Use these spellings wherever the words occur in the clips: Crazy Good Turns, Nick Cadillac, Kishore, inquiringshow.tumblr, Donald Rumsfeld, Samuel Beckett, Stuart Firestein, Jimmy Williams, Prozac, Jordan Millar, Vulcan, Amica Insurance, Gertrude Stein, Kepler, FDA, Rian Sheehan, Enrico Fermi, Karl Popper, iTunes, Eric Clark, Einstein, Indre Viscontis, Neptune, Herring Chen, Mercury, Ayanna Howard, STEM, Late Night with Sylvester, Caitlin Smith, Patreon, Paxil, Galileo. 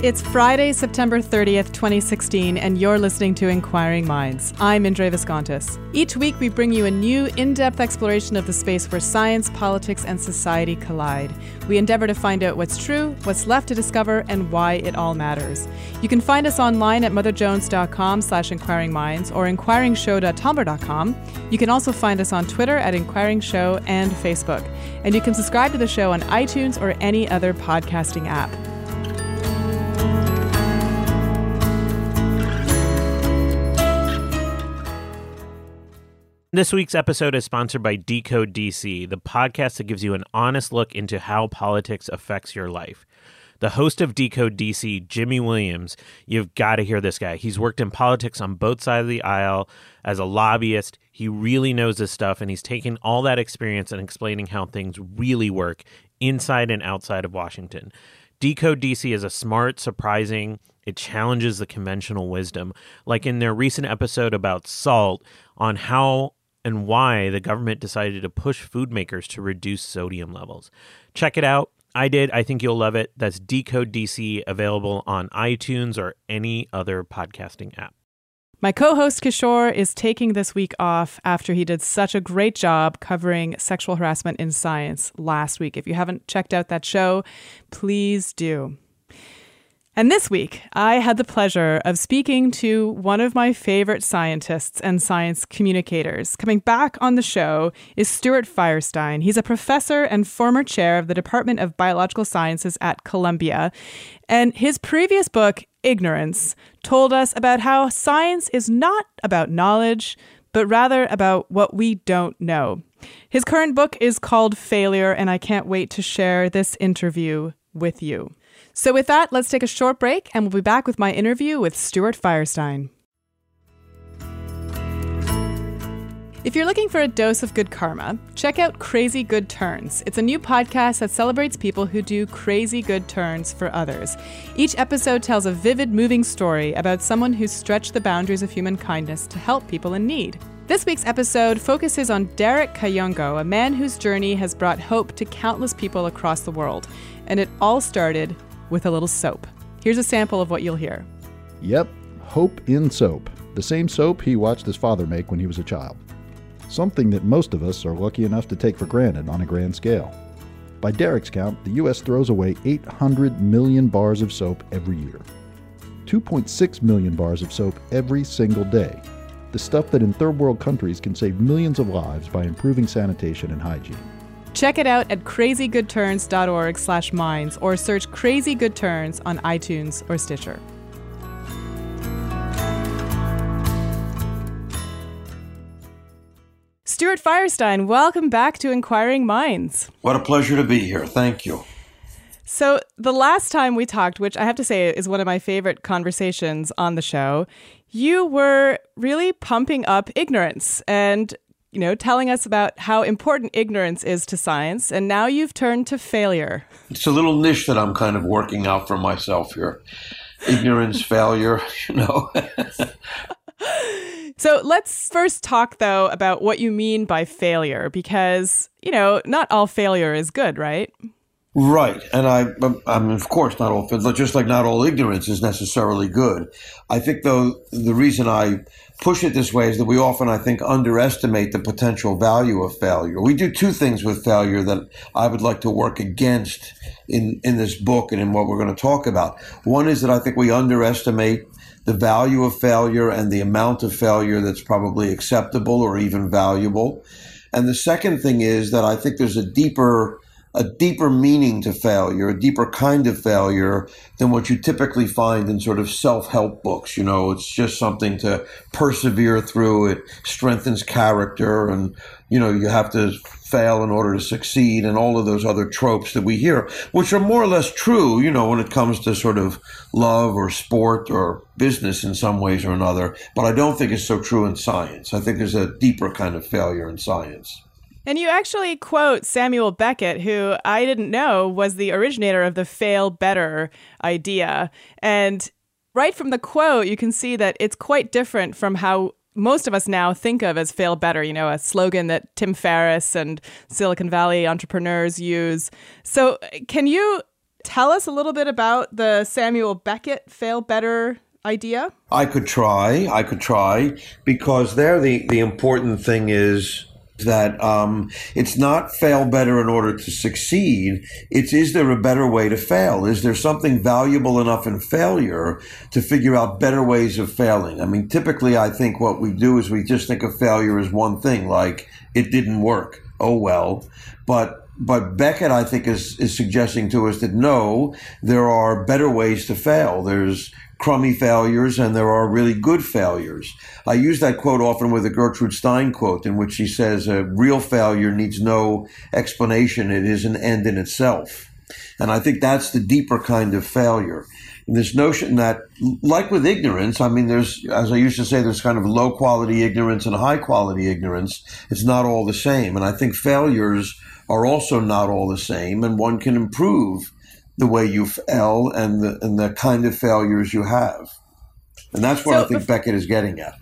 It's Friday, September 30th, 2016, and you're listening to Inquiring Minds. I'm Indre Viscontis. Each week, we bring you a new, in-depth exploration of the space where science, politics, and society collide. We endeavor to find out what's true, what's left to discover, and why it all matters. You can find us online at motherjones.com/inquiringminds or inquiringshow.tumblr.com. You can also find us on Twitter at inquiringshow and Facebook. And you can subscribe to the show on iTunes or any other podcasting app. This week's episode is sponsored by Decode DC, the podcast that gives you an honest look into how politics affects your life. The host of Decode DC, Jimmy Williams, you've got to hear this guy. He's worked in politics on both sides of the aisle as a lobbyist. He really knows this stuff, and he's taken all that experience and explaining how things really work inside and outside of Washington. Decode DC is a smart, surprising, it challenges the conventional wisdom. Like in their recent episode about SALT on how and why the government decided to push food makers to reduce sodium levels. Check it out. I did. I think you'll love it. That's Decode DC, available on iTunes or any other podcasting app. My co-host Kishore is taking this week off after he did such a great job covering sexual harassment in science last week. If you haven't checked out that show, please do. And this week, I had the pleasure of speaking to one of my favorite scientists and science communicators. Coming back on the show is Stuart Firestein. He's a professor and former chair of the Department of Biological Sciences at Columbia. And his previous book, Ignorance, told us about how science is not about knowledge, but rather about what we don't know. His current book is called Failure, and I can't wait to share this interview with you. So with that, let's take a short break, and we'll be back with my interview with Stuart Firestein. If you're looking for a dose of good karma, check out Crazy Good Turns. It's a new podcast that celebrates people who do crazy good turns for others. Each episode tells a vivid, moving story about someone who stretched the boundaries of human kindness to help people in need. This week's episode focuses on Derek Kayongo, a man whose journey has brought hope to countless people across the world. And it all started with a little soap. Here's a sample of what you'll hear. Yep, hope in soap. The same soap he watched his father make when he was a child. Something that most of us are lucky enough to take for granted on a grand scale. By Derek's count, the U.S. throws away 800 million bars of soap every year. 2.6 million bars of soap every single day. The stuff that in third world countries can save millions of lives by improving sanitation and hygiene. Check it out at crazygoodturns.org/minds or search Crazy Good Turns on iTunes or Stitcher. Stuart Firestein, welcome back to Inquiring Minds. What a pleasure to be here. Thank you. So the last time we talked, which I have to say is one of my favorite conversations on the show, you were really pumping up ignorance and telling us about how important ignorance is to science, and now you've turned to failure. It's a little niche that I'm kind of working out for myself here. Ignorance, failure. So let's first talk, though, about what you mean by failure, because, not all failure is good, right? Right. And I'm of course, not all, just like not all ignorance is necessarily good. I think, though, the reason I push it this way is that we often, I think, underestimate the potential value of failure. We do two things with failure that I would like to work against in this book and in what we're going to talk about. One is that I think we underestimate the value of failure and the amount of failure that's probably acceptable or even valuable. And the second thing is that I think there's a deeper meaning to failure, a deeper kind of failure than what you typically find in sort of self-help books. You know, it's just something to persevere through. It strengthens character and, you know, you have to fail in order to succeed and all of those other tropes that we hear, which are more or less true, you know, when it comes to sort of love or sport or business in some ways or another. But I don't think it's so true in science. I think there's a deeper kind of failure in science. And you actually quote Samuel Beckett, who I didn't know was the originator of the fail better idea. And right from the quote, you can see that it's quite different from how most of us now think of as fail better, you know, a slogan that Tim Ferriss and Silicon Valley entrepreneurs use. So can you tell us a little bit about the Samuel Beckett fail better idea? I could try, because there the important thing is that it's not fail better in order to succeed. It's, is there a better way to fail? Is there something valuable enough in failure to figure out better ways of failing? I mean, typically, I think what we do is we just think of failure as one thing, like it didn't work. Oh, well. But Beckett, I think, is suggesting to us that no, there are better ways to fail. There's crummy failures and there are really good failures. I use that quote often with a Gertrude Stein quote in which she says a real failure needs no explanation. It is an end in itself. And I think that's the deeper kind of failure. And this notion that, like with ignorance, I mean, there's, as I used to say, there's kind of low quality ignorance and high quality ignorance. It's not all the same. And I think failures are also not all the same, and one can improve the way you fail and the kind of failures you have. And that's what I think Beckett is getting at.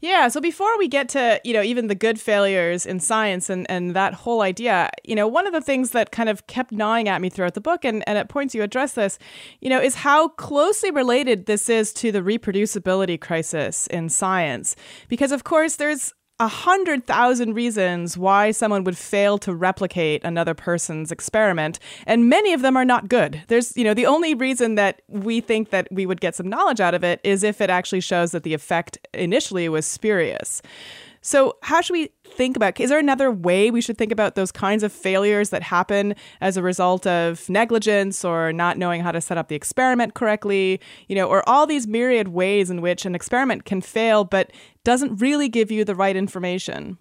Yeah. So before we get to, you know, even the good failures in science and that whole idea, you know, one of the things that kind of kept gnawing at me throughout the book, and at points you address this, you know, is how closely related this is to the reproducibility crisis in science. Because, of course, there's 100,000 reasons why someone would fail to replicate another person's experiment, and many of them are not good. There's, you know, the only reason that we think that we would get some knowledge out of it is if it actually shows that the effect initially was spurious. So how should we think about, is there another way we should think about those kinds of failures that happen as a result of negligence or not knowing how to set up the experiment correctly, you know, or all these myriad ways in which an experiment can fail but doesn't really give you the right information?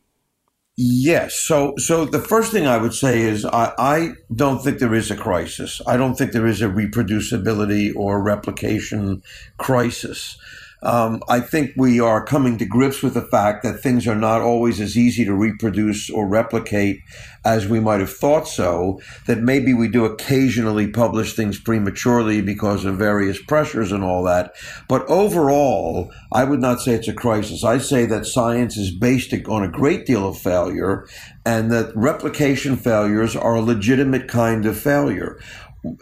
Yes. So the first thing I would say is I don't think there is a crisis. I don't think there is a reproducibility or replication crisis. I think we are coming to grips with the fact that things are not always as easy to reproduce or replicate as we might have thought so, that maybe we do occasionally publish things prematurely because of various pressures and all that. But overall, I would not say it's a crisis. I say that science is based on a great deal of failure and that replication failures are a legitimate kind of failure.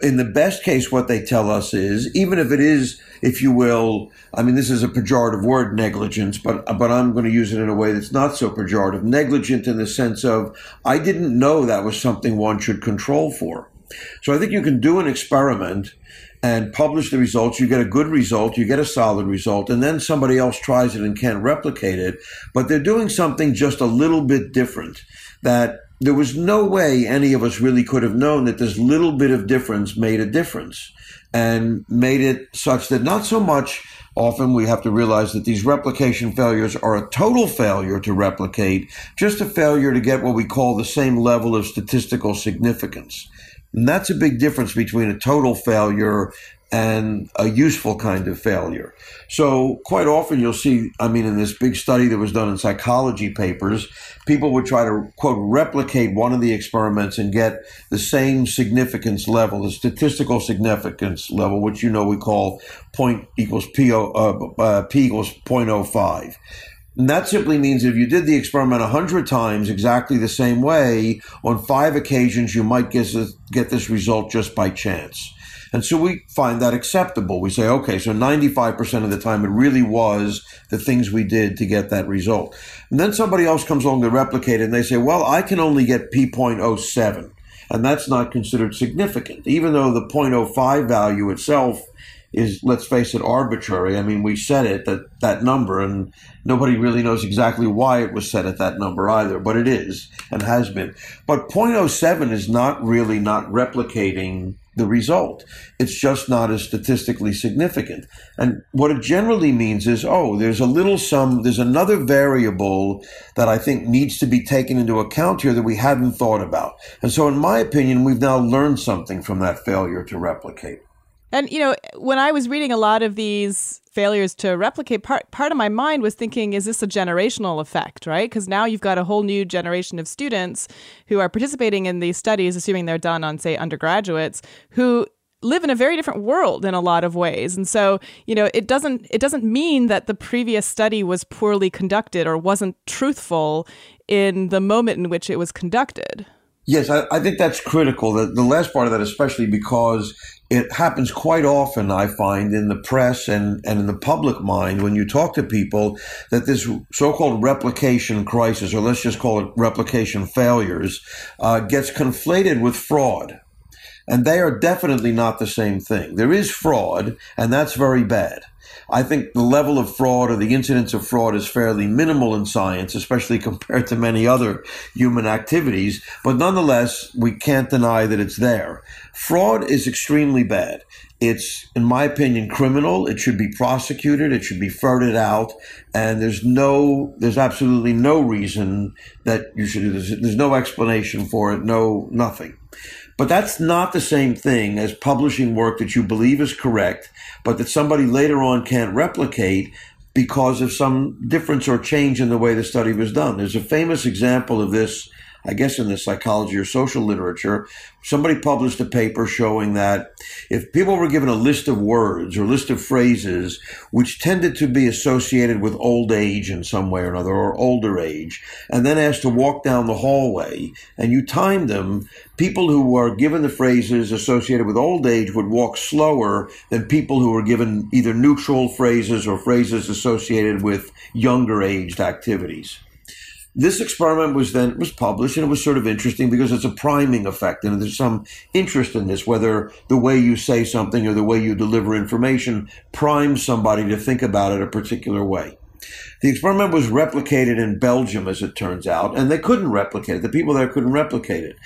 In the best case, what they tell us is, even if it is, if you will, I mean, this is a pejorative word, negligence, but I'm going to use it in a way that's not so pejorative. Negligent in the sense of, I didn't know that was something one should control for. So I think you can do an experiment and publish the results. You get a good result, you get a solid result, and then somebody else tries it and can't replicate it. But they're doing something just a little bit different that there was no way any of us really could have known that this little bit of difference made a difference and made it such that not so much often we have to realize that these replication failures are a total failure to replicate, just a failure to get what we call the same level of statistical significance. And that's a big difference between a total failure and a useful kind of failure. So quite often you'll see, I mean, in this big study that was done in psychology papers, people would try to, quote, replicate one of the experiments and get the same significance level, the statistical significance level, which, you know, we call point equals P equals 0.05. And that simply means if you did the experiment 100 times exactly the same way, on 5 occasions, you might get this result just by chance. And so we find that acceptable. We say, okay, so 95% of the time it really was the things we did to get that result. And then somebody else comes along to replicate it, and they say, well, I can only get p.07. And that's not considered significant, even though the 0.05 value itself is, let's face it, arbitrary. I mean, we set it at that number, and nobody really knows exactly why it was set at that number either, but it is and has been. But 0.07 is not really not replicating the result. It's just not as statistically significant. And what it generally means is, oh, there's a little sum, there's another variable that I think needs to be taken into account here that we hadn't thought about. And so in my opinion, we've now learned something from that failure to replicate. And, you know, when I was reading a lot of these failures to replicate, part of my mind was thinking, is this a generational effect, right? Because now you've got a whole new generation of students who are participating in these studies, assuming they're done on, say, undergraduates, who live in a very different world in a lot of ways. And so, you know, it doesn't mean that the previous study was poorly conducted or wasn't truthful in the moment in which it was conducted. Yes, I think that's critical, the last part of that, especially because it happens quite often, I find, in the press and in the public mind when you talk to people, that this so-called replication crisis, or let's just call it replication failures, gets conflated with fraud. And they are definitely not the same thing. There is fraud, and that's very bad. I think the level of fraud or the incidence of fraud is fairly minimal in science, especially compared to many other human activities. But nonetheless, we can't deny that it's there. Fraud is extremely bad. It's, in my opinion, criminal. It should be prosecuted. It should be ferreted out. And there's absolutely no reason that you should do this. There's no explanation for it. No, nothing. But that's not the same thing as publishing work that you believe is correct, but that somebody later on can't replicate because of some difference or change in the way the study was done. There's a famous example of this, I guess, in the psychology or social literature. Somebody published a paper showing that if people were given a list of words or list of phrases which tended to be associated with old age in some way or another, or older age, and then asked to walk down the hallway, and you timed them, people who were given the phrases associated with old age would walk slower than people who were given either neutral phrases or phrases associated with younger aged activities. This experiment was published, and it was sort of interesting because it's a priming effect, and there's some interest in this, whether the way you say something or the way you deliver information primes somebody to think about it a particular way. The experiment was replicated in Belgium, as it turns out, and they couldn't replicate it. The people there couldn't replicate it.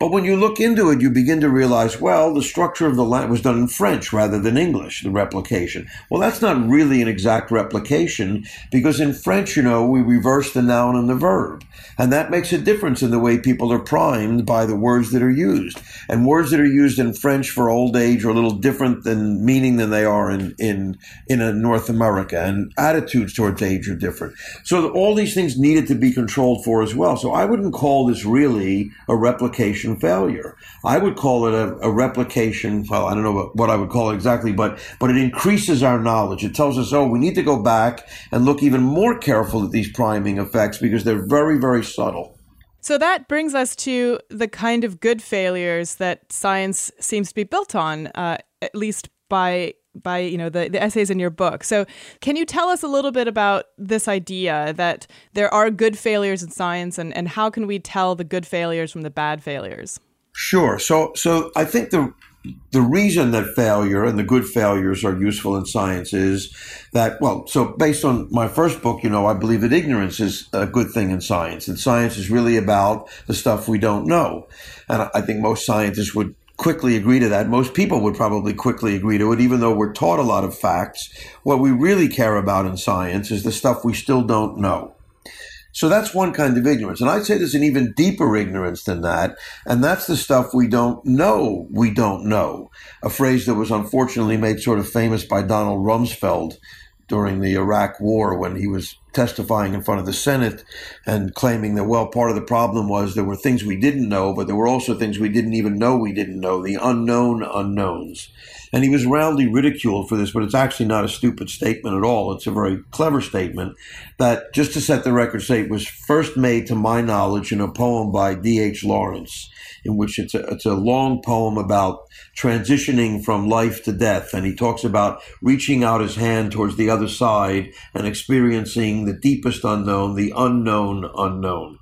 But when you look into it, you begin to realize, well, the structure of the language was done in French rather than English, the replication. Well, that's not really an exact replication because in French, you know, we reverse the noun and the verb. And that makes a difference in the way people are primed by the words that are used. And words that are used in French for old age are a little different in meaning than they are in North America, and attitudes towards age are different. So all these things needed to be controlled for as well. So I wouldn't call this really a replication failure. I would call it a replication, well, I don't know what I would call it exactly, but it increases our knowledge. It tells us, oh, we need to go back and look even more careful at these priming effects because they're very, very subtle. So that brings us to the kind of good failures that science seems to be built on, at least by you know, the essays in your book. So can you tell us a little bit about this idea that there are good failures in science, and how can we tell the good failures from the bad failures? Sure. So I think the reason that failure and the good failures are useful in science is that, well, so based on my first book, you know, I believe that ignorance is a good thing in science, and science is really about the stuff we don't know. And I think most scientists would quickly agree to that. Most people would probably quickly agree to it, even though we're taught a lot of facts. What we really care about in science is the stuff we still don't know. So that's one kind of ignorance. And I'd say there's an even deeper ignorance than that, and that's the stuff we don't know we don't know. A phrase that was unfortunately made sort of famous by Donald Rumsfeld during the Iraq War when he was testifying in front of the Senate and claiming that, well, part of the problem was there were things we didn't know, but there were also things we didn't even know we didn't know, the unknown unknowns. And he was roundly ridiculed for this, but it's actually not a stupid statement at all. It's a very clever statement that, just to set the record straight, was first made, to my knowledge, in a poem by D.H. Lawrence, in which it's a long poem about transitioning from life to death. And he talks about reaching out his hand towards the other side and experiencing the deepest unknown, the unknown unknown.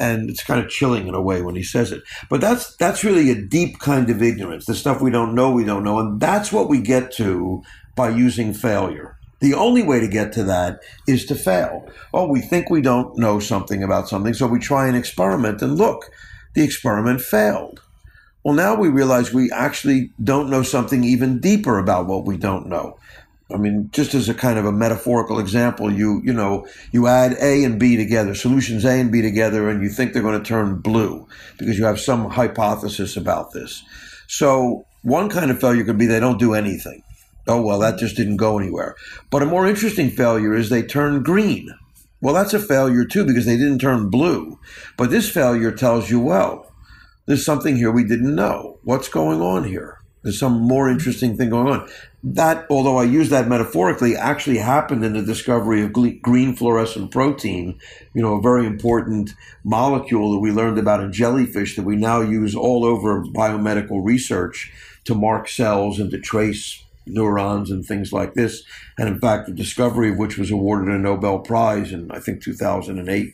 And it's kind of chilling in a way when he says it. But that's really a deep kind of ignorance, the stuff we don't know. And that's what we get to by using failure. The only way to get to that is to fail. Oh, we think we don't know something about something, so we try an experiment, and look, the experiment failed. Well, now we realize we actually don't know something even deeper about what we don't know. I mean, just as a kind of a metaphorical example, you add A and B together, solutions A and B together, and you think they're going to turn blue because you have some hypothesis about this. So one kind of failure could be they don't do anything. Oh, well, that just didn't go anywhere. But a more interesting failure is they turn green. Well, that's a failure too, because they didn't turn blue. But this failure tells you, well, there's something here we didn't know. What's going on here? There's some more interesting thing going on. That, although I use that metaphorically, actually happened in the discovery of green fluorescent protein, a very important molecule that we learned about in jellyfish that we now use all over biomedical research to mark cells and to trace neurons and things like this. And in fact, the discovery of which was awarded a Nobel Prize in, I think, 2008.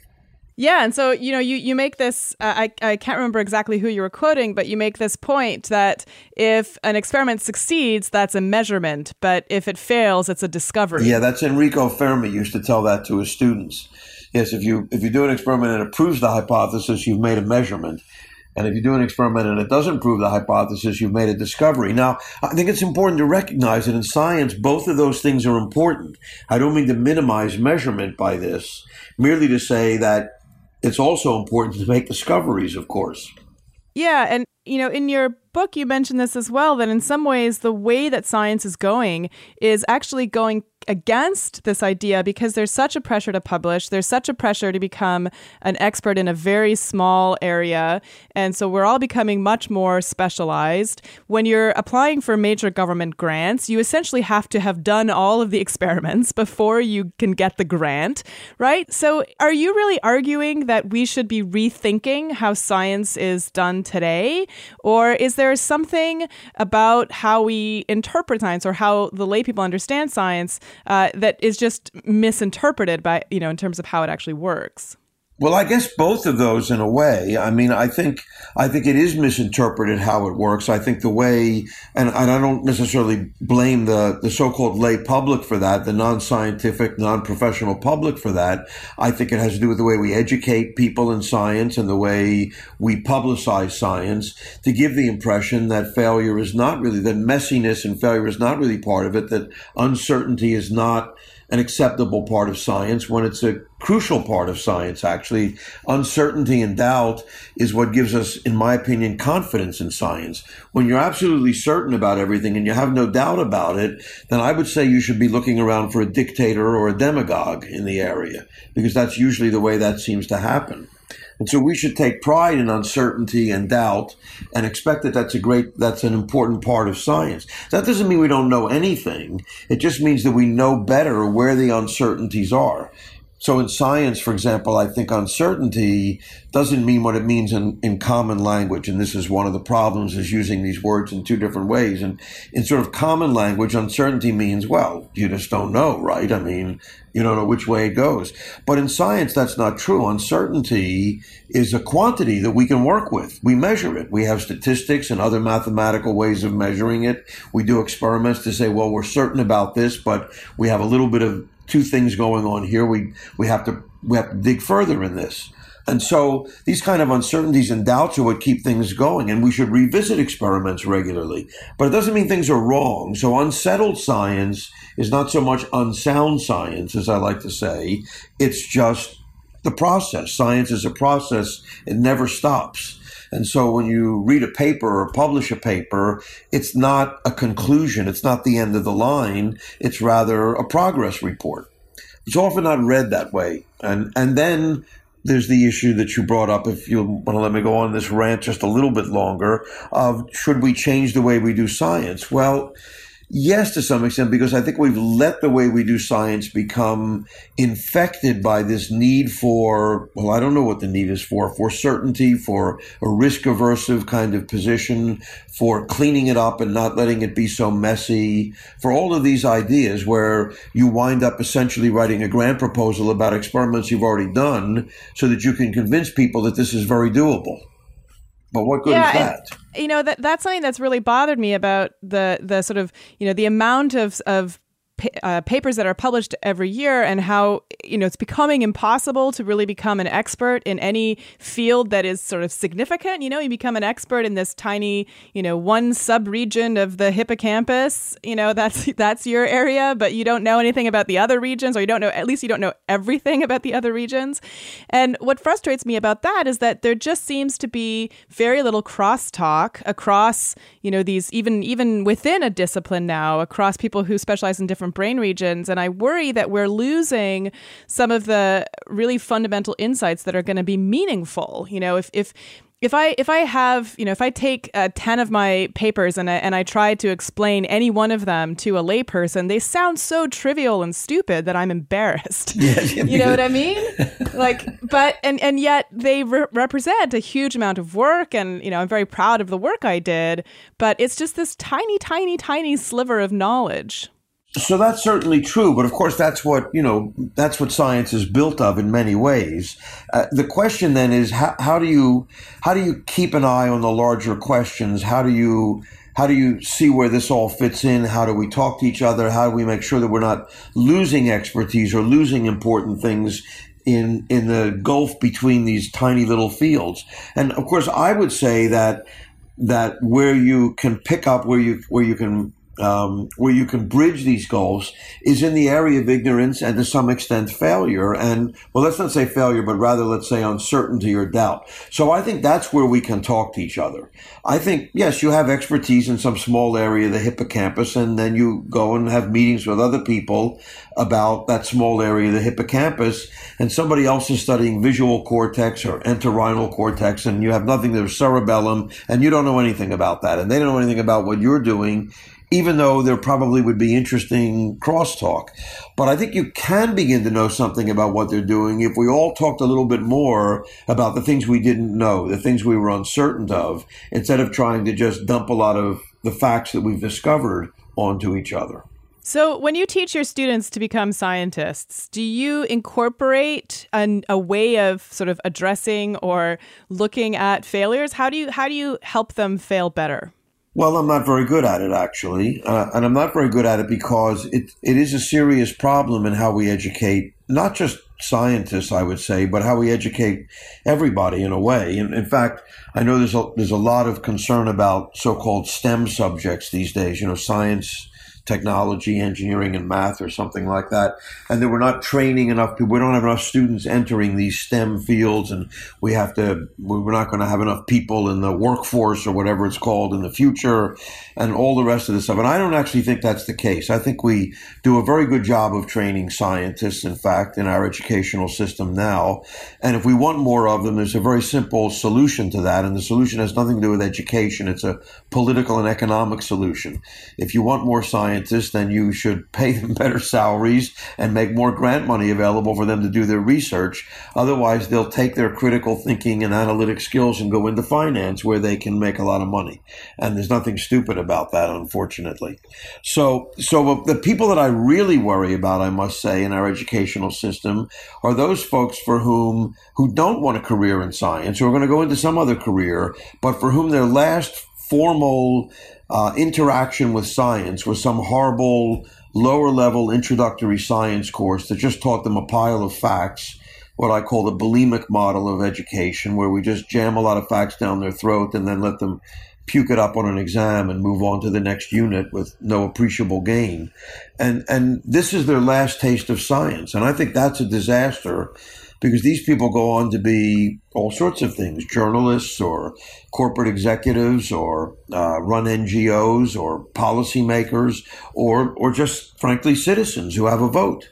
Yeah. And so, you make this, I can't remember exactly who you were quoting, but you make this point that if an experiment succeeds, that's a measurement. But if it fails, it's a discovery. Yeah, that's Enrico Fermi used to tell that to his students. Yes, if you do an experiment and it proves the hypothesis, you've made a measurement. And if you do an experiment and it doesn't prove the hypothesis, you've made a discovery. Now, I think it's important to recognize that in science, both of those things are important. I don't mean to minimize measurement by this, merely to say that it's also important to make discoveries, of course. Yeah. And, in your book, you mentioned this as well, that in some ways, the way that science is going is actually going against this idea, because there's such a pressure to publish. There's such a pressure to become an expert in a very small area. And so we're all becoming much more specialized. When you're applying for major government grants, you essentially have to have done all of the experiments before you can get the grant, right? So are you really arguing that we should be rethinking how science is done today? Or is there something about how we interpret science, or how the lay people understand science, that is just misinterpreted by, in terms of how it actually works? Well, I guess both of those in a way. I mean, I think it is misinterpreted how it works. I think the way, and I don't necessarily blame the so-called lay public for that, the non-scientific, non-professional public for that. I think it has to do with the way we educate people in science and the way we publicize science to give the impression that failure is not really, that messiness and failure is not really part of it, that uncertainty is not an acceptable part of science, when it's a crucial part of science, actually. Uncertainty and doubt is what gives us, in my opinion, confidence in science. When you're absolutely certain about everything and you have no doubt about it, then I would say you should be looking around for a dictator or a demagogue in the area, because that's usually the way that seems to happen. And so we should take pride in uncertainty and doubt and expect that that's an important part of science. That doesn't mean we don't know anything. It just means that we know better where the uncertainties are. So in science, for example, I think uncertainty doesn't mean what it means in common language. And this is one of the problems, is using these words in two different ways. And in sort of common language, uncertainty means, well, you just don't know, right? I mean, you don't know which way it goes. But in science, that's not true. Uncertainty is a quantity that we can work with. We measure it. We have statistics and other mathematical ways of measuring it. We do experiments to say, well, we're certain about this, but we have a little bit of two things going on here. We have to dig further in this. And so these kind of uncertainties and doubts are what keep things going, and we should revisit experiments regularly. But it doesn't mean things are wrong. So unsettled science is not so much unsound science, as I like to say. It's just the process. Science is a process. It never stops. And so when you read a paper or publish a paper, it's not a conclusion. It's not the end of the line. It's rather a progress report. It's often not read that way. And then there's the issue that you brought up, if you want to let me go on this rant just a little bit longer, of should we change the way we do science? Well, yes, to some extent, because I think we've let the way we do science become infected by this need for, well, I don't know what the need is for certainty, for a risk-aversive kind of position, for cleaning it up and not letting it be so messy, for all of these ideas where you wind up essentially writing a grant proposal about experiments you've already done so that you can convince people that this is very doable. But what good is that? You know, that's something that's really bothered me about the sort of, you know, the amount of papers that are published every year, and how, you know, it's becoming impossible to really become an expert in any field that is sort of significant. You know, you become an expert in this tiny, you know, one subregion of the hippocampus, you know, that's your area, but you don't know anything about the other regions, or you don't know, at least you don't know everything about the other regions. And what frustrates me about that is that there just seems to be very little crosstalk across, you know, these, even within a discipline now, across people who specialize in different brain regions. And I worry that we're losing some of the really fundamental insights that are going to be meaningful. You know, if I take 10 of my papers and I try to explain any one of them to a layperson, they sound so trivial and stupid that I'm embarrassed. Yeah, you know what I mean? Like, but and yet they represent a huge amount of work, and you know I'm very proud of the work I did. But it's just this tiny sliver of knowledge. So that's certainly true, but of course that's what science is built of in many ways. The question then is how do you keep an eye on the larger questions? How do you see where this all fits in? How do we talk to each other? How do we make sure that we're not losing expertise or losing important things in the gulf between these tiny little fields? And of course I would say that where you can pick up, where you can bridge these goals is in the area of ignorance and to some extent failure. And well, let's not say failure, but rather let's say uncertainty or doubt. So I think that's where we can talk to each other. I think, yes, you have expertise in some small area of the hippocampus, and then you go and have meetings with other people about that small area of the hippocampus, and somebody else is studying visual cortex or entorhinal cortex, and you have nothing to do with cerebellum, and you don't know anything about that, and they don't know anything about what you're doing, even though there probably would be interesting crosstalk. But I think you can begin to know something about what they're doing if we all talked a little bit more about the things we didn't know, the things we were uncertain of, instead of trying to just dump a lot of the facts that we've discovered onto each other. So when you teach your students to become scientists, do you incorporate a way of sort of addressing or looking at failures? How do you help them fail better? Well, I'm not very good at it, actually. And I'm not very good at it because it is a serious problem in how we educate, not just scientists, I would say, but how we educate everybody in a way. And in fact, I know there's a lot of concern about so-called STEM subjects these days, you know, science, technology, engineering, and math or something like that, and that we're not training enough people. We don't have enough students entering these STEM fields, and we're not going to have enough people in the workforce or whatever it's called in the future and all the rest of this stuff. And I don't actually think that's the case. I think we do a very good job of training scientists, in fact, in our educational system now. And if we want more of them, there's a very simple solution to that, and the solution has nothing to do with education. It's a political and economic solution. If you want more science, then you should pay them better salaries and make more grant money available for them to do their research. Otherwise, they'll take their critical thinking and analytic skills and go into finance where they can make a lot of money. And there's nothing stupid about that, unfortunately. So the people that I really worry about, I must say, in our educational system are those folks who don't want a career in science, who are going to go into some other career, but for whom their last formal interaction with science was some horrible lower-level introductory science course that just taught them a pile of facts, what I call the bulimic model of education, where we just jam a lot of facts down their throat and then let them puke it up on an exam and move on to the next unit with no appreciable gain. And this is their last taste of science. And I think that's a disaster, because these people go on to be all sorts of things, journalists or corporate executives or run NGOs or policymakers or just, frankly, citizens who have a vote.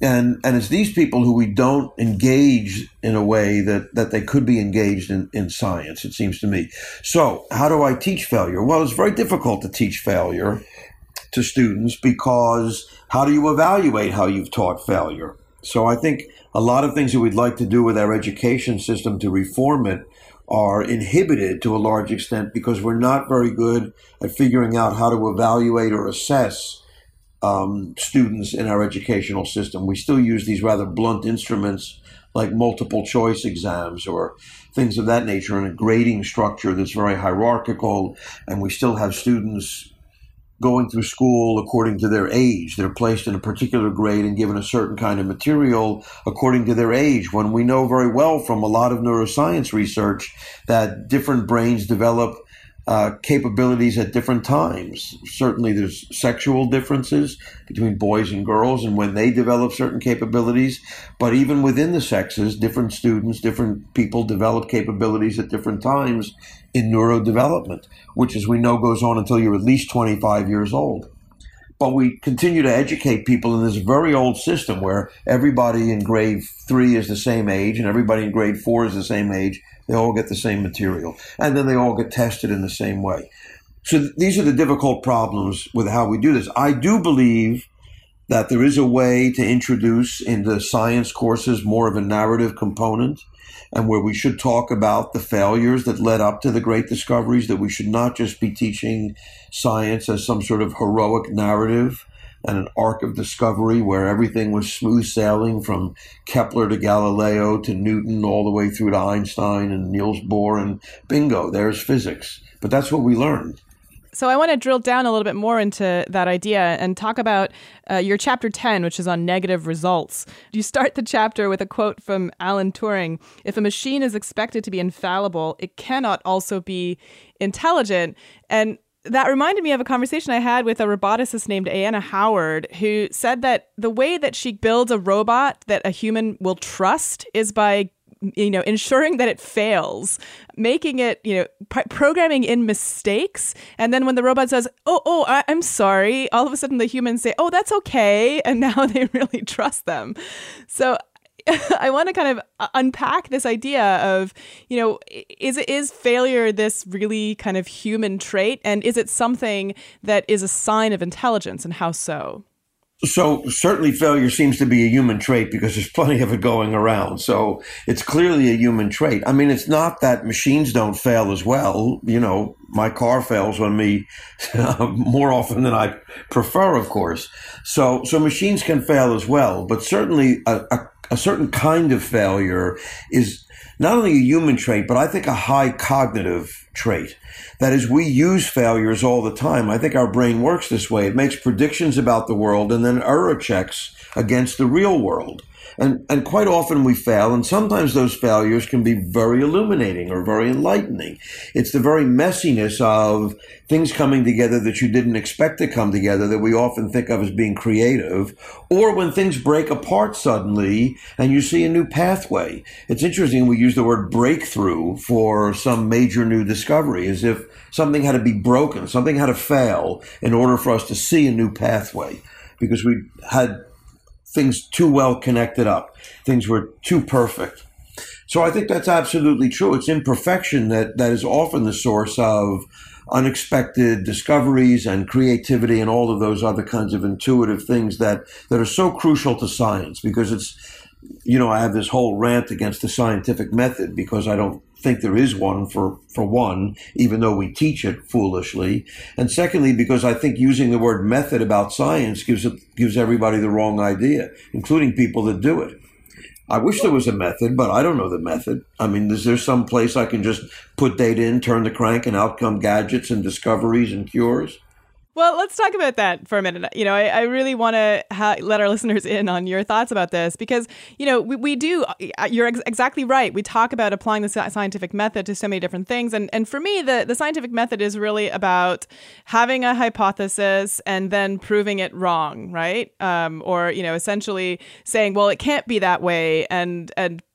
And it's these people who we don't engage in a way that they could be engaged in science, it seems to me. So how do I teach failure? Well, it's very difficult to teach failure to students, because how do you evaluate how you've taught failure? So I think a lot of things that we'd like to do with our education system to reform it are inhibited to a large extent because we're not very good at figuring out how to evaluate or assess students in our educational system. We still use these rather blunt instruments like multiple choice exams or things of that nature in a grading structure that's very hierarchical, and we still have students going through school according to their age. They're placed in a particular grade and given a certain kind of material according to their age, when we know very well from a lot of neuroscience research that different brains develop capabilities at different times. Certainly there's sexual differences between boys and girls and when they develop certain capabilities, but even within the sexes, different students, different people develop capabilities at different times in neurodevelopment, which, as we know, goes on until you're at least 25 years old. But we continue to educate people in this very old system where everybody in grade 3 is the same age and everybody in grade 4 is the same age. They all get the same material, and then they all get tested in the same way. So these are the difficult problems with how we do this. I do believe that there is a way to introduce into science courses more of a narrative component, and where we should talk about the failures that led up to the great discoveries, that we should not just be teaching science as some sort of heroic narrative and an arc of discovery where everything was smooth sailing from Kepler to Galileo to Newton all the way through to Einstein and Niels Bohr, and bingo, there's physics. But that's what we learned. So I want to drill down a little bit more into that idea and talk about your chapter 10, which is on negative results. You start the chapter with a quote from Alan Turing. If a machine is expected to be infallible, it cannot also be intelligent. And that reminded me of a conversation I had with a roboticist named Ayanna Howard, who said that the way that she builds a robot that a human will trust is by, ensuring that it fails, making it, programming in mistakes. And then when the robot says, I'm sorry, all of a sudden the humans say, oh, that's okay. And now they really trust them. So I want to kind of unpack this idea of, is failure this really kind of human trait? And is it something that is a sign of intelligence, and how so? So certainly failure seems to be a human trait because there's plenty of it going around. So it's clearly a human trait. I mean, it's not that machines don't fail as well. My car fails on me more often than I prefer, of course. So machines can fail as well, but certainly a certain kind of failure is not only a human trait, but I think a high cognitive trait. That is, we use failures all the time. I think our brain works this way. It makes predictions about the world and then error checks against the real world. And quite often we fail, and sometimes those failures can be very illuminating or very enlightening. It's the very messiness of things coming together that you didn't expect to come together that we often think of as being creative, or when things break apart suddenly and you see a new pathway. It's interesting, we use the word breakthrough for some major new discovery, as if something had to be broken, something had to fail in order for us to see a new pathway, because we had things too well connected up. Things were too perfect. So I think that's absolutely true. It's imperfection that is often the source of unexpected discoveries and creativity and all of those other kinds of intuitive things that are so crucial to science, because I have this whole rant against the scientific method because I don't think there is one for one, even though we teach it foolishly. And secondly, because I think using the word method about science gives everybody the wrong idea, including people that do it. I wish there was a method, but I don't know the method. I mean, is there some place I can just put data in, turn the crank, and out come gadgets and discoveries and cures? Well, let's talk about that for a minute. I really want to let our listeners in on your thoughts about this because, we do. You're exactly right. We talk about applying the scientific method to so many different things. And for me, the scientific method is really about having a hypothesis and then proving it wrong, right? Essentially saying, well, it can't be that way and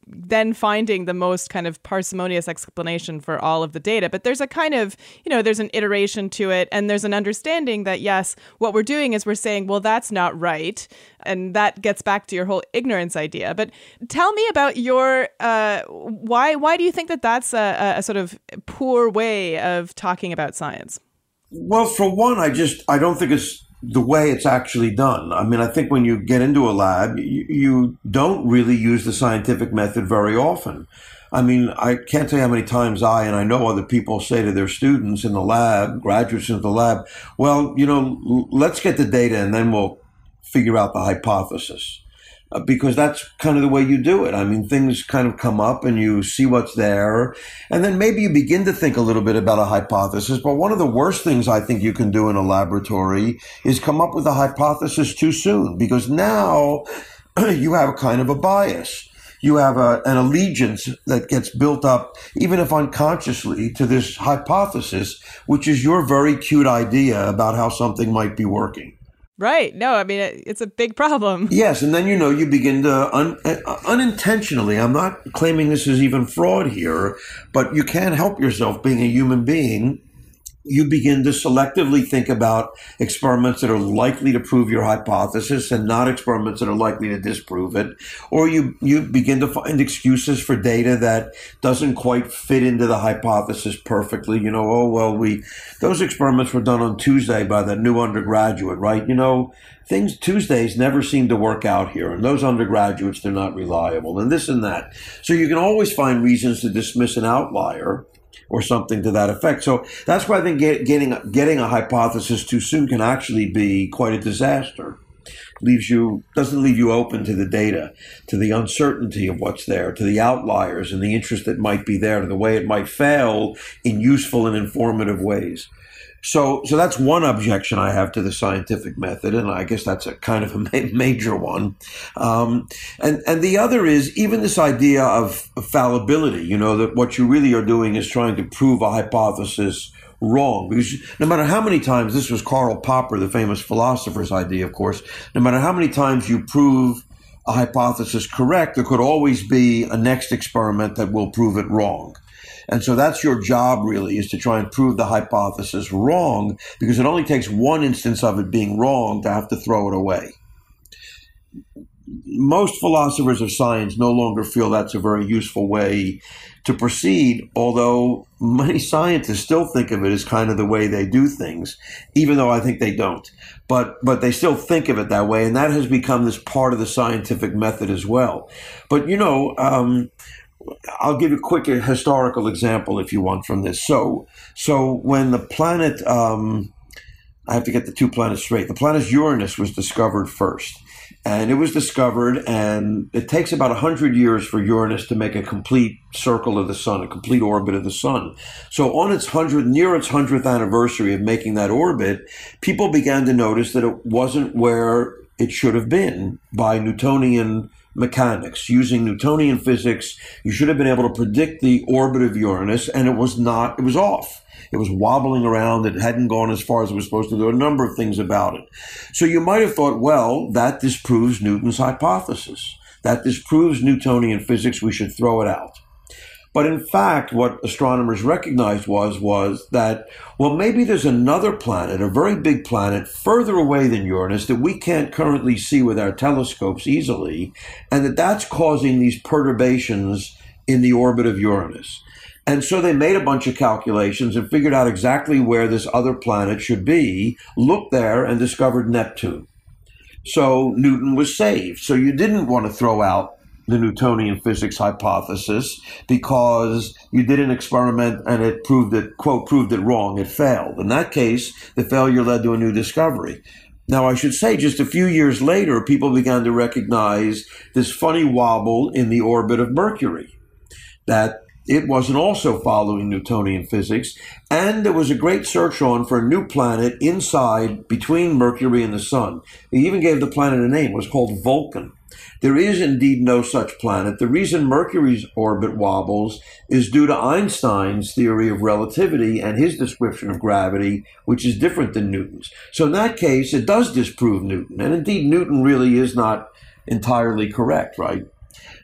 then finding the most kind of parsimonious explanation for all of the data. But there's a kind of, you know, there's an iteration to it, and there's an understanding that, yes, what we're doing is we're saying, well, that's not right. And that gets back to your whole ignorance idea. But tell me about your, why do you think that that's a sort of poor way of talking about science? Well, for one, I don't think it's the way it's actually done. I mean, I think when you get into a lab, you don't really use the scientific method very often. I mean, I can't tell you how many times I know other people say to their students in the lab, graduates in the lab, well, you know, let's get the data and then we'll figure out the hypothesis, because that's kind of the way you do it. I mean, things kind of come up and you see what's there, and then maybe you begin to think a little bit about a hypothesis. But one of the worst things I think you can do in a laboratory is come up with a hypothesis too soon, because now you have a kind of a bias. You have an allegiance that gets built up, even if unconsciously, to this hypothesis, which is your very cute idea about how something might be working. Right. No, I mean, it's a big problem. Yes. And then, you know, you begin to unintentionally, I'm not claiming this is even fraud here, but you can't help yourself being a human being. You begin to selectively think about experiments that are likely to prove your hypothesis and not experiments that are likely to disprove it. Or you begin to find excuses for data that doesn't quite fit into the hypothesis perfectly. You know, oh, well, those experiments were done on Tuesday by the new undergraduate, right? You know, Tuesdays never seem to work out here. And those undergraduates, they're not reliable and this and that. So you can always find reasons to dismiss an outlier or something to that effect. So that's why I think getting a hypothesis too soon can actually be quite a disaster. Doesn't leave you open to the data, to the uncertainty of what's there, to the outliers and the interest that might be there, to the way it might fail in useful and informative ways. So that's one objection I have to the scientific method, and I guess that's a kind of a major one. And the other is even this idea of fallibility, you know, that what you really are doing is trying to prove a hypothesis wrong. Because no matter how many times, this was Karl Popper, the famous philosopher's idea, of course, no matter how many times you prove a hypothesis correct, there could always be a next experiment that will prove it wrong. And so that's your job, really, is to try and prove the hypothesis wrong, because it only takes one instance of it being wrong to have to throw it away. Most philosophers of science no longer feel that's a very useful way to proceed, although many scientists still think of it as kind of the way they do things, even though I think they don't. But they still think of it that way, and that has become this part of the scientific method as well. But, you know, I'll give you a quick historical example, if you want, from this. So when the planet, I have to get the two planets straight. The planet Uranus was discovered first. And it was discovered, and it takes about 100 years for Uranus to make a complete circle of the sun, a complete orbit of the sun. So on its 100th anniversary of making that orbit, people began to notice that it wasn't where it should have been by Newtonian mechanics. Using Newtonian physics, you should have been able to predict the orbit of Uranus, and it was off. It was wobbling around. It hadn't gone as far as it was supposed to. There were a number of things about it. So you might have thought, well, that disproves Newton's hypothesis. That disproves Newtonian physics. We should throw it out. But in fact, what astronomers recognized was that, well, maybe there's another planet, a very big planet, further away than Uranus that we can't currently see with our telescopes easily, and that's causing these perturbations in the orbit of Uranus. And so they made a bunch of calculations and figured out exactly where this other planet should be, looked there, and discovered Neptune. So Newton was saved. So you didn't want to throw out the Newtonian physics hypothesis because you did an experiment and it proved it, quote, proved it wrong. It failed. In that case, the failure led to a new discovery. Now, I should say just a few years later, people began to recognize this funny wobble in the orbit of Mercury, that it wasn't also following Newtonian physics. And there was a great search on for a new planet inside between Mercury and the sun. They even gave the planet a name. It was called Vulcan. There is indeed no such planet. The reason Mercury's orbit wobbles is due to Einstein's theory of relativity and his description of gravity, which is different than Newton's. So in that case, it does disprove Newton. And indeed, Newton really is not entirely correct, right?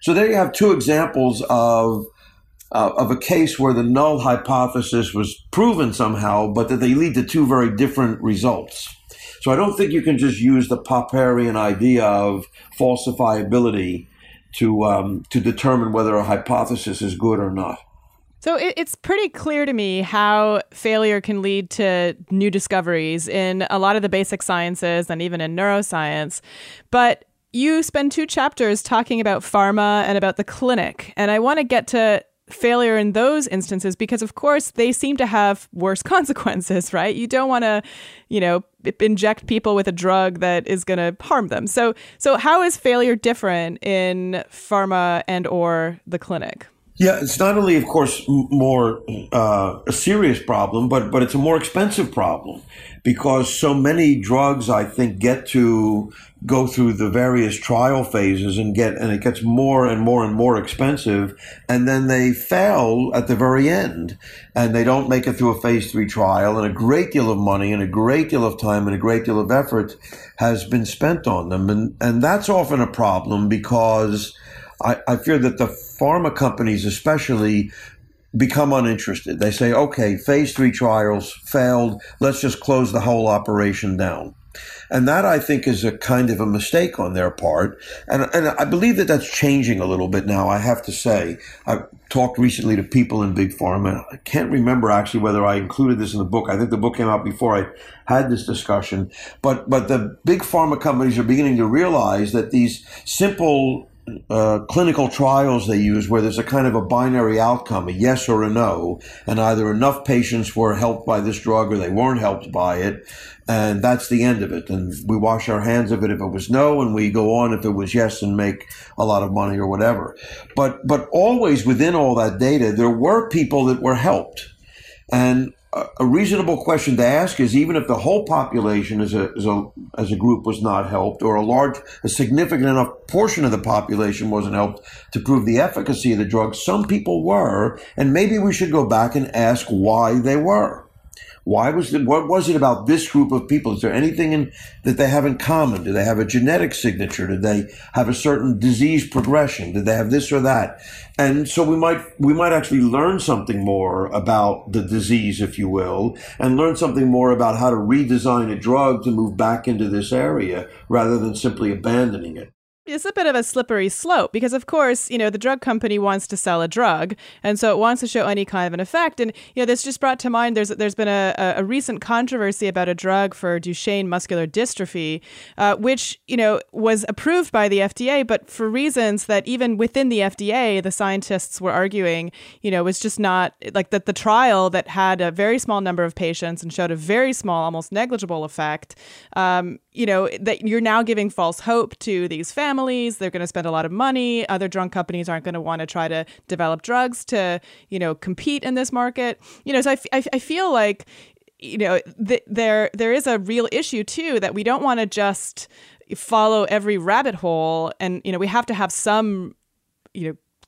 So there you have two examples of a case where the null hypothesis was proven somehow, but that they lead to two very different results. So I don't think you can just use the Popperian idea of falsifiability to determine whether a hypothesis is good or not. So it's pretty clear to me how failure can lead to new discoveries in a lot of the basic sciences and even in neuroscience. But you spend two chapters talking about pharma and about the clinic. And I want to get to failure in those instances because, of course, they seem to have worse consequences, right? You don't want to, inject people with a drug that is going to harm them. So how is failure different in pharma and or the clinic? Yeah, it's not only, of course, more a serious problem, but it's a more expensive problem because so many drugs, I think, get to go through the various trial phases and it gets more and more and more expensive, and then they fail at the very end, and they don't make it through a phase 3 trial, and a great deal of money and a great deal of time and a great deal of effort has been spent on them, and that's often a problem because I fear that the pharma companies especially become uninterested. They say, okay, phase 3 trials failed. Let's just close the whole operation down. And that, I think, is a kind of a mistake on their part. And I believe that that's changing a little bit now, I have to say. I've talked recently to people in Big Pharma. I can't remember, actually, whether I included this in the book. I think the book came out before I had this discussion. But the Big Pharma companies are beginning to realize that these simple clinical trials they use where there's a kind of a binary outcome, a yes or a no, and either enough patients were helped by this drug or they weren't helped by it, and that's the end of it. And we wash our hands of it if it was no, and we go on if it was yes and make a lot of money or whatever. But always within all that data, there were people that were helped. And a reasonable question to ask is, even if the whole population as a group was not helped, or a significant enough portion of the population wasn't helped to prove the efficacy of the drug, some people were, and maybe we should go back and ask why they were. What was it about this group of people? Is there anything that they have in common? Do they have a genetic signature? Did they have a certain disease progression? Did they have this or that? And so we might actually learn something more about the disease, if you will, and learn something more about how to redesign a drug to move back into this area rather than simply abandoning it. It's a bit of a slippery slope because, of course, the drug company wants to sell a drug, and so it wants to show any kind of an effect. And, this just brought to mind, there's been a recent controversy about a drug for Duchenne muscular dystrophy, which, was approved by the FDA, but for reasons that even within the FDA, the scientists were arguing, was just not, like, that the trial that had a very small number of patients and showed a very small, almost negligible effect, that you're now giving false hope to these families. They're going to spend a lot of money. Other drug companies aren't going to want to try to develop drugs to, compete in this market. So I feel like, there is a real issue, too, that we don't want to just follow every rabbit hole. And, we have to have some,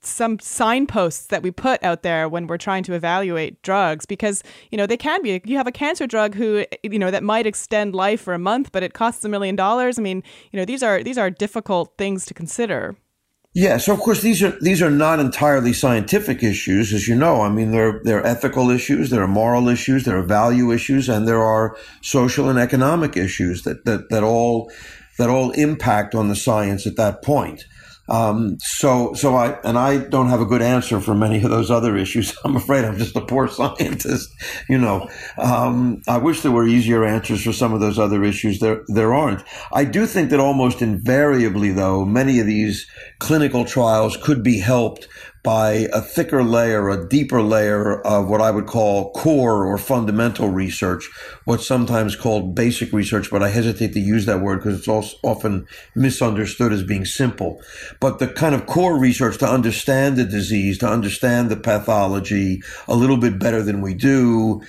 some signposts that we put out there when we're trying to evaluate drugs, because, they can be, you have a cancer drug who, that might extend life for a month, but it costs $1 million. I mean, these are difficult things to consider. Yeah. So of course, these are not entirely scientific issues, as you know. I mean, there are ethical issues, there are moral issues, there are value issues, and there are social and economic issues that all impact on the science at that point. I don't have a good answer for many of those other issues. I'm afraid I'm just a poor scientist, I wish there were easier answers for some of those other issues. There aren't. I do think that almost invariably, though, many of these clinical trials could be helped by a thicker layer, a deeper layer of what I would call core or fundamental research, what's sometimes called basic research, but I hesitate to use that word because it's also often misunderstood as being simple. But the kind of core research to understand the disease, to understand the pathology a little bit better than we do,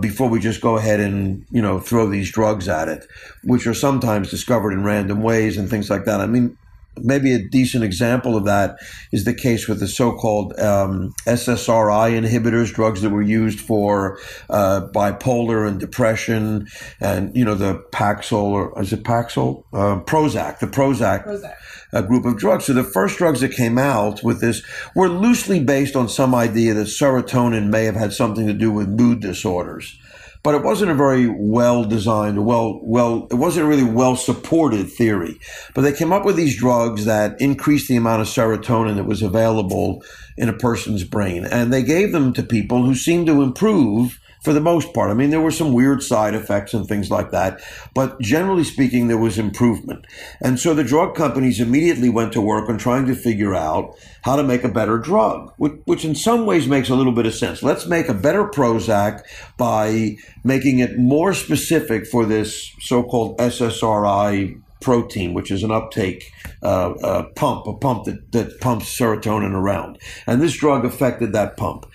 before we just go ahead and, throw these drugs at it, which are sometimes discovered in random ways and things like that. I mean, Maybe a decent example of that is the case with the so-called SSRI inhibitors, drugs that were used for bipolar and depression, and the Paxil, or is it Paxil? Prozac, the Prozac. A group of drugs. So the first drugs that came out with this were loosely based on some idea that serotonin may have had something to do with mood disorders. But it wasn't a very well-designed, it wasn't a really well-supported theory. But they came up with these drugs that increased the amount of serotonin that was available in a person's brain. And they gave them to people who seemed to improve for the most part. I mean, there were some weird side effects and things like that, but generally speaking, there was improvement. And so the drug companies immediately went to work on trying to figure out how to make a better drug, which in some ways makes a little bit of sense. Let's make a better Prozac by making it more specific for this so-called SSRI protein, which is an uptake a pump that pumps serotonin around. And this drug affected that pump.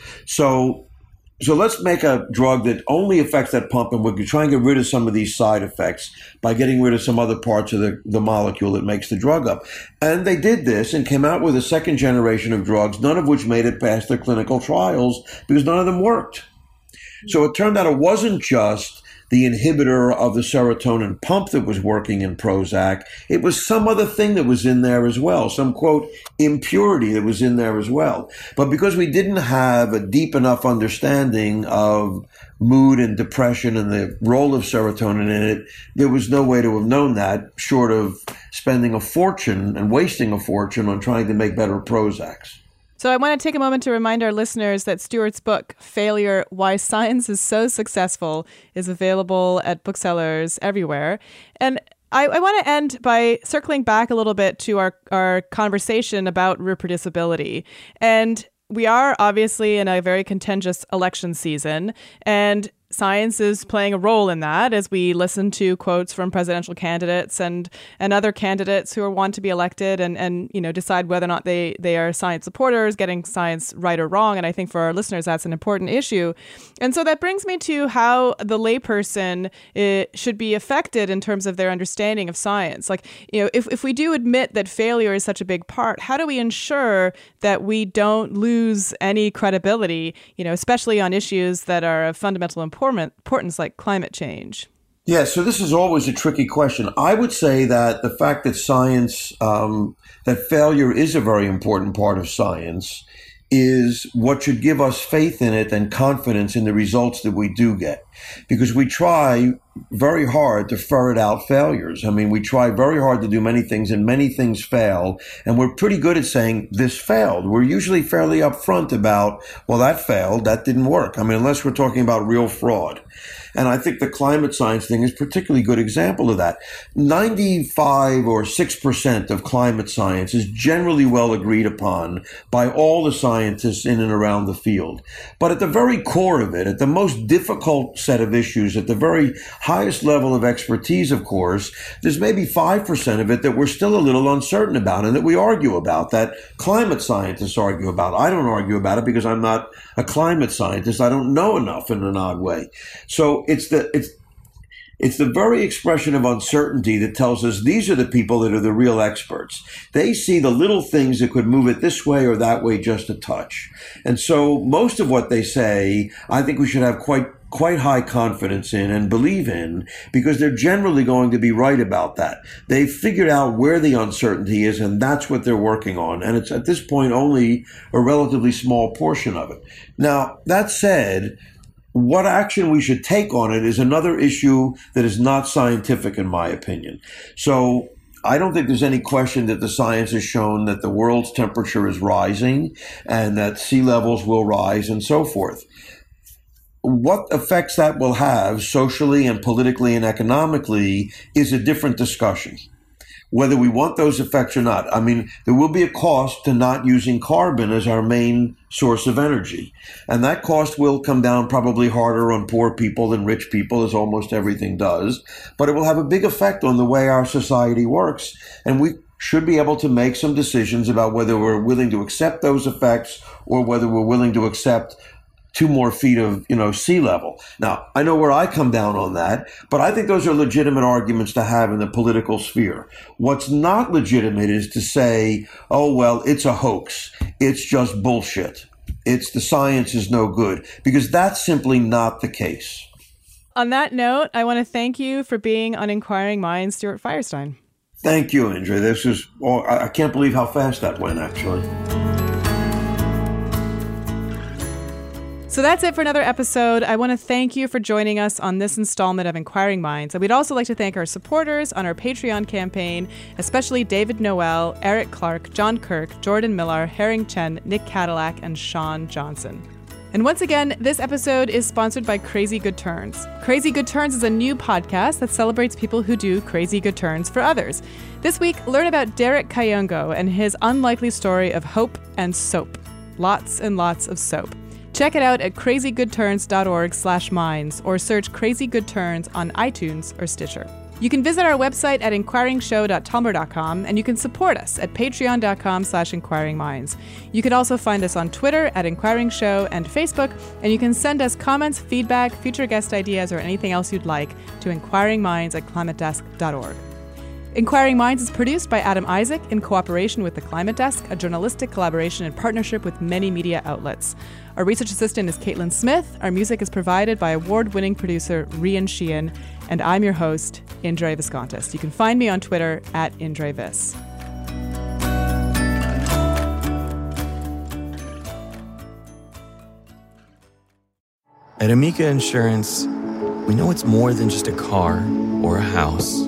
So let's make a drug that only affects that pump, and we can try and get rid of some of these side effects by getting rid of some other parts of the molecule that makes the drug up. And they did this and came out with a second generation of drugs, none of which made it past their clinical trials because none of them worked. So it turned out it wasn't just the inhibitor of the serotonin pump that was working in Prozac. It was some other thing that was in there as well, some, quote, impurity that was in there as well. But because we didn't have a deep enough understanding of mood and depression and the role of serotonin in it, there was no way to have known that, short of spending a fortune and wasting a fortune on trying to make better Prozacs. So I want to take a moment to remind our listeners that Stuart's book, Failure: Why Science is So Successful, is available at booksellers everywhere. And I want to end by circling back a little bit to our conversation about reproducibility. And we are obviously in a very contentious election season, and science is playing a role in that as we listen to quotes from presidential candidates and other candidates who want to be elected and decide whether or not they are science supporters, getting science right or wrong. And I think for our listeners, that's an important issue. And so that brings me to how the layperson should be affected in terms of their understanding of science. Like, if we do admit that failure is such a big part, how do we ensure that we don't lose any credibility, especially on issues that are of fundamental importance like climate change? Yeah, so this is always a tricky question. I would say that the fact that science, that failure is a very important part of science, is what should give us faith in it and confidence in the results that we do get. Because we try very hard to ferret out failures. I mean, we try very hard to do many things, and many things fail. And we're pretty good at saying this failed. We're usually fairly upfront about, well, that failed, that didn't work. I mean, unless we're talking about real fraud. And I think the climate science thing is a particularly good example of that. 95 or 6% of climate science is generally well agreed upon by all the scientists in and around the field. But at the very core of it, at the most difficult set of issues, at the very highest level of expertise, of course, there's maybe 5% of it that we're still a little uncertain about and that we argue about, that climate scientists argue about. I don't argue about it because I'm not a climate scientist. I don't know enough in an odd way. So it's the very expression of uncertainty that tells us these are the people that are the real experts. They see the little things that could move it this way or that way just a touch. And so most of what they say, I think we should have quite high confidence in and believe in, because they're generally going to be right about that. They've figured out where the uncertainty is, and that's what they're working on. And it's at this point only a relatively small portion of it. Now, that said, what action we should take on it is another issue that is not scientific, in my opinion. So I don't think there's any question that the science has shown that the world's temperature is rising and that sea levels will rise and so forth. What effects that will have socially and politically and economically is a different discussion, whether we want those effects or not. I mean, there will be a cost to not using carbon as our main source of energy. And that cost will come down probably harder on poor people than rich people, as almost everything does. But it will have a big effect on the way our society works. And we should be able to make some decisions about whether we're willing to accept those effects or whether we're willing to accept 2 more feet of, sea level. Now, I know where I come down on that, but I think those are legitimate arguments to have in the political sphere. What's not legitimate is to say, oh, well, it's a hoax. It's just bullshit. It's the science is no good, because that's simply not the case. On that note, I want to thank you for being on Inquiring Minds, Stuart Firestein. Thank you, Indre. This is, I can't believe how fast that went, actually. So that's it for another episode. I want to thank you for joining us on this installment of Inquiring Minds. And we'd also like to thank our supporters on our Patreon campaign, especially David Noel, Eric Clark, John Kirk, Jordan Millar, Herring Chen, Nick Cadillac, and Sean Johnson. And once again, this episode is sponsored by Crazy Good Turns. Crazy Good Turns is a new podcast that celebrates people who do crazy good turns for others. This week, learn about Derek Kayongo and his unlikely story of hope and soap. Lots and lots of soap. Check it out at crazygoodturns.org/minds or search Crazy Good Turns on iTunes or Stitcher. You can visit our website at inquiringshow.tumblr.com, and you can support us at patreon.com/inquiringminds. You can also find us on Twitter at inquiringshow and Facebook, and you can send us comments, feedback, future guest ideas, or anything else you'd like to inquiringminds@climatedesk.org. Inquiring Minds is produced by Adam Isaac in cooperation with The Climate Desk, a journalistic collaboration in partnership with many media outlets. Our research assistant is Caitlin Smith. Our music is provided by award-winning producer Rian Sheehan. And I'm your host, Indre Viscontis. You can find me on Twitter at IndreVis. At Amica Insurance, we know it's more than just a car or a house.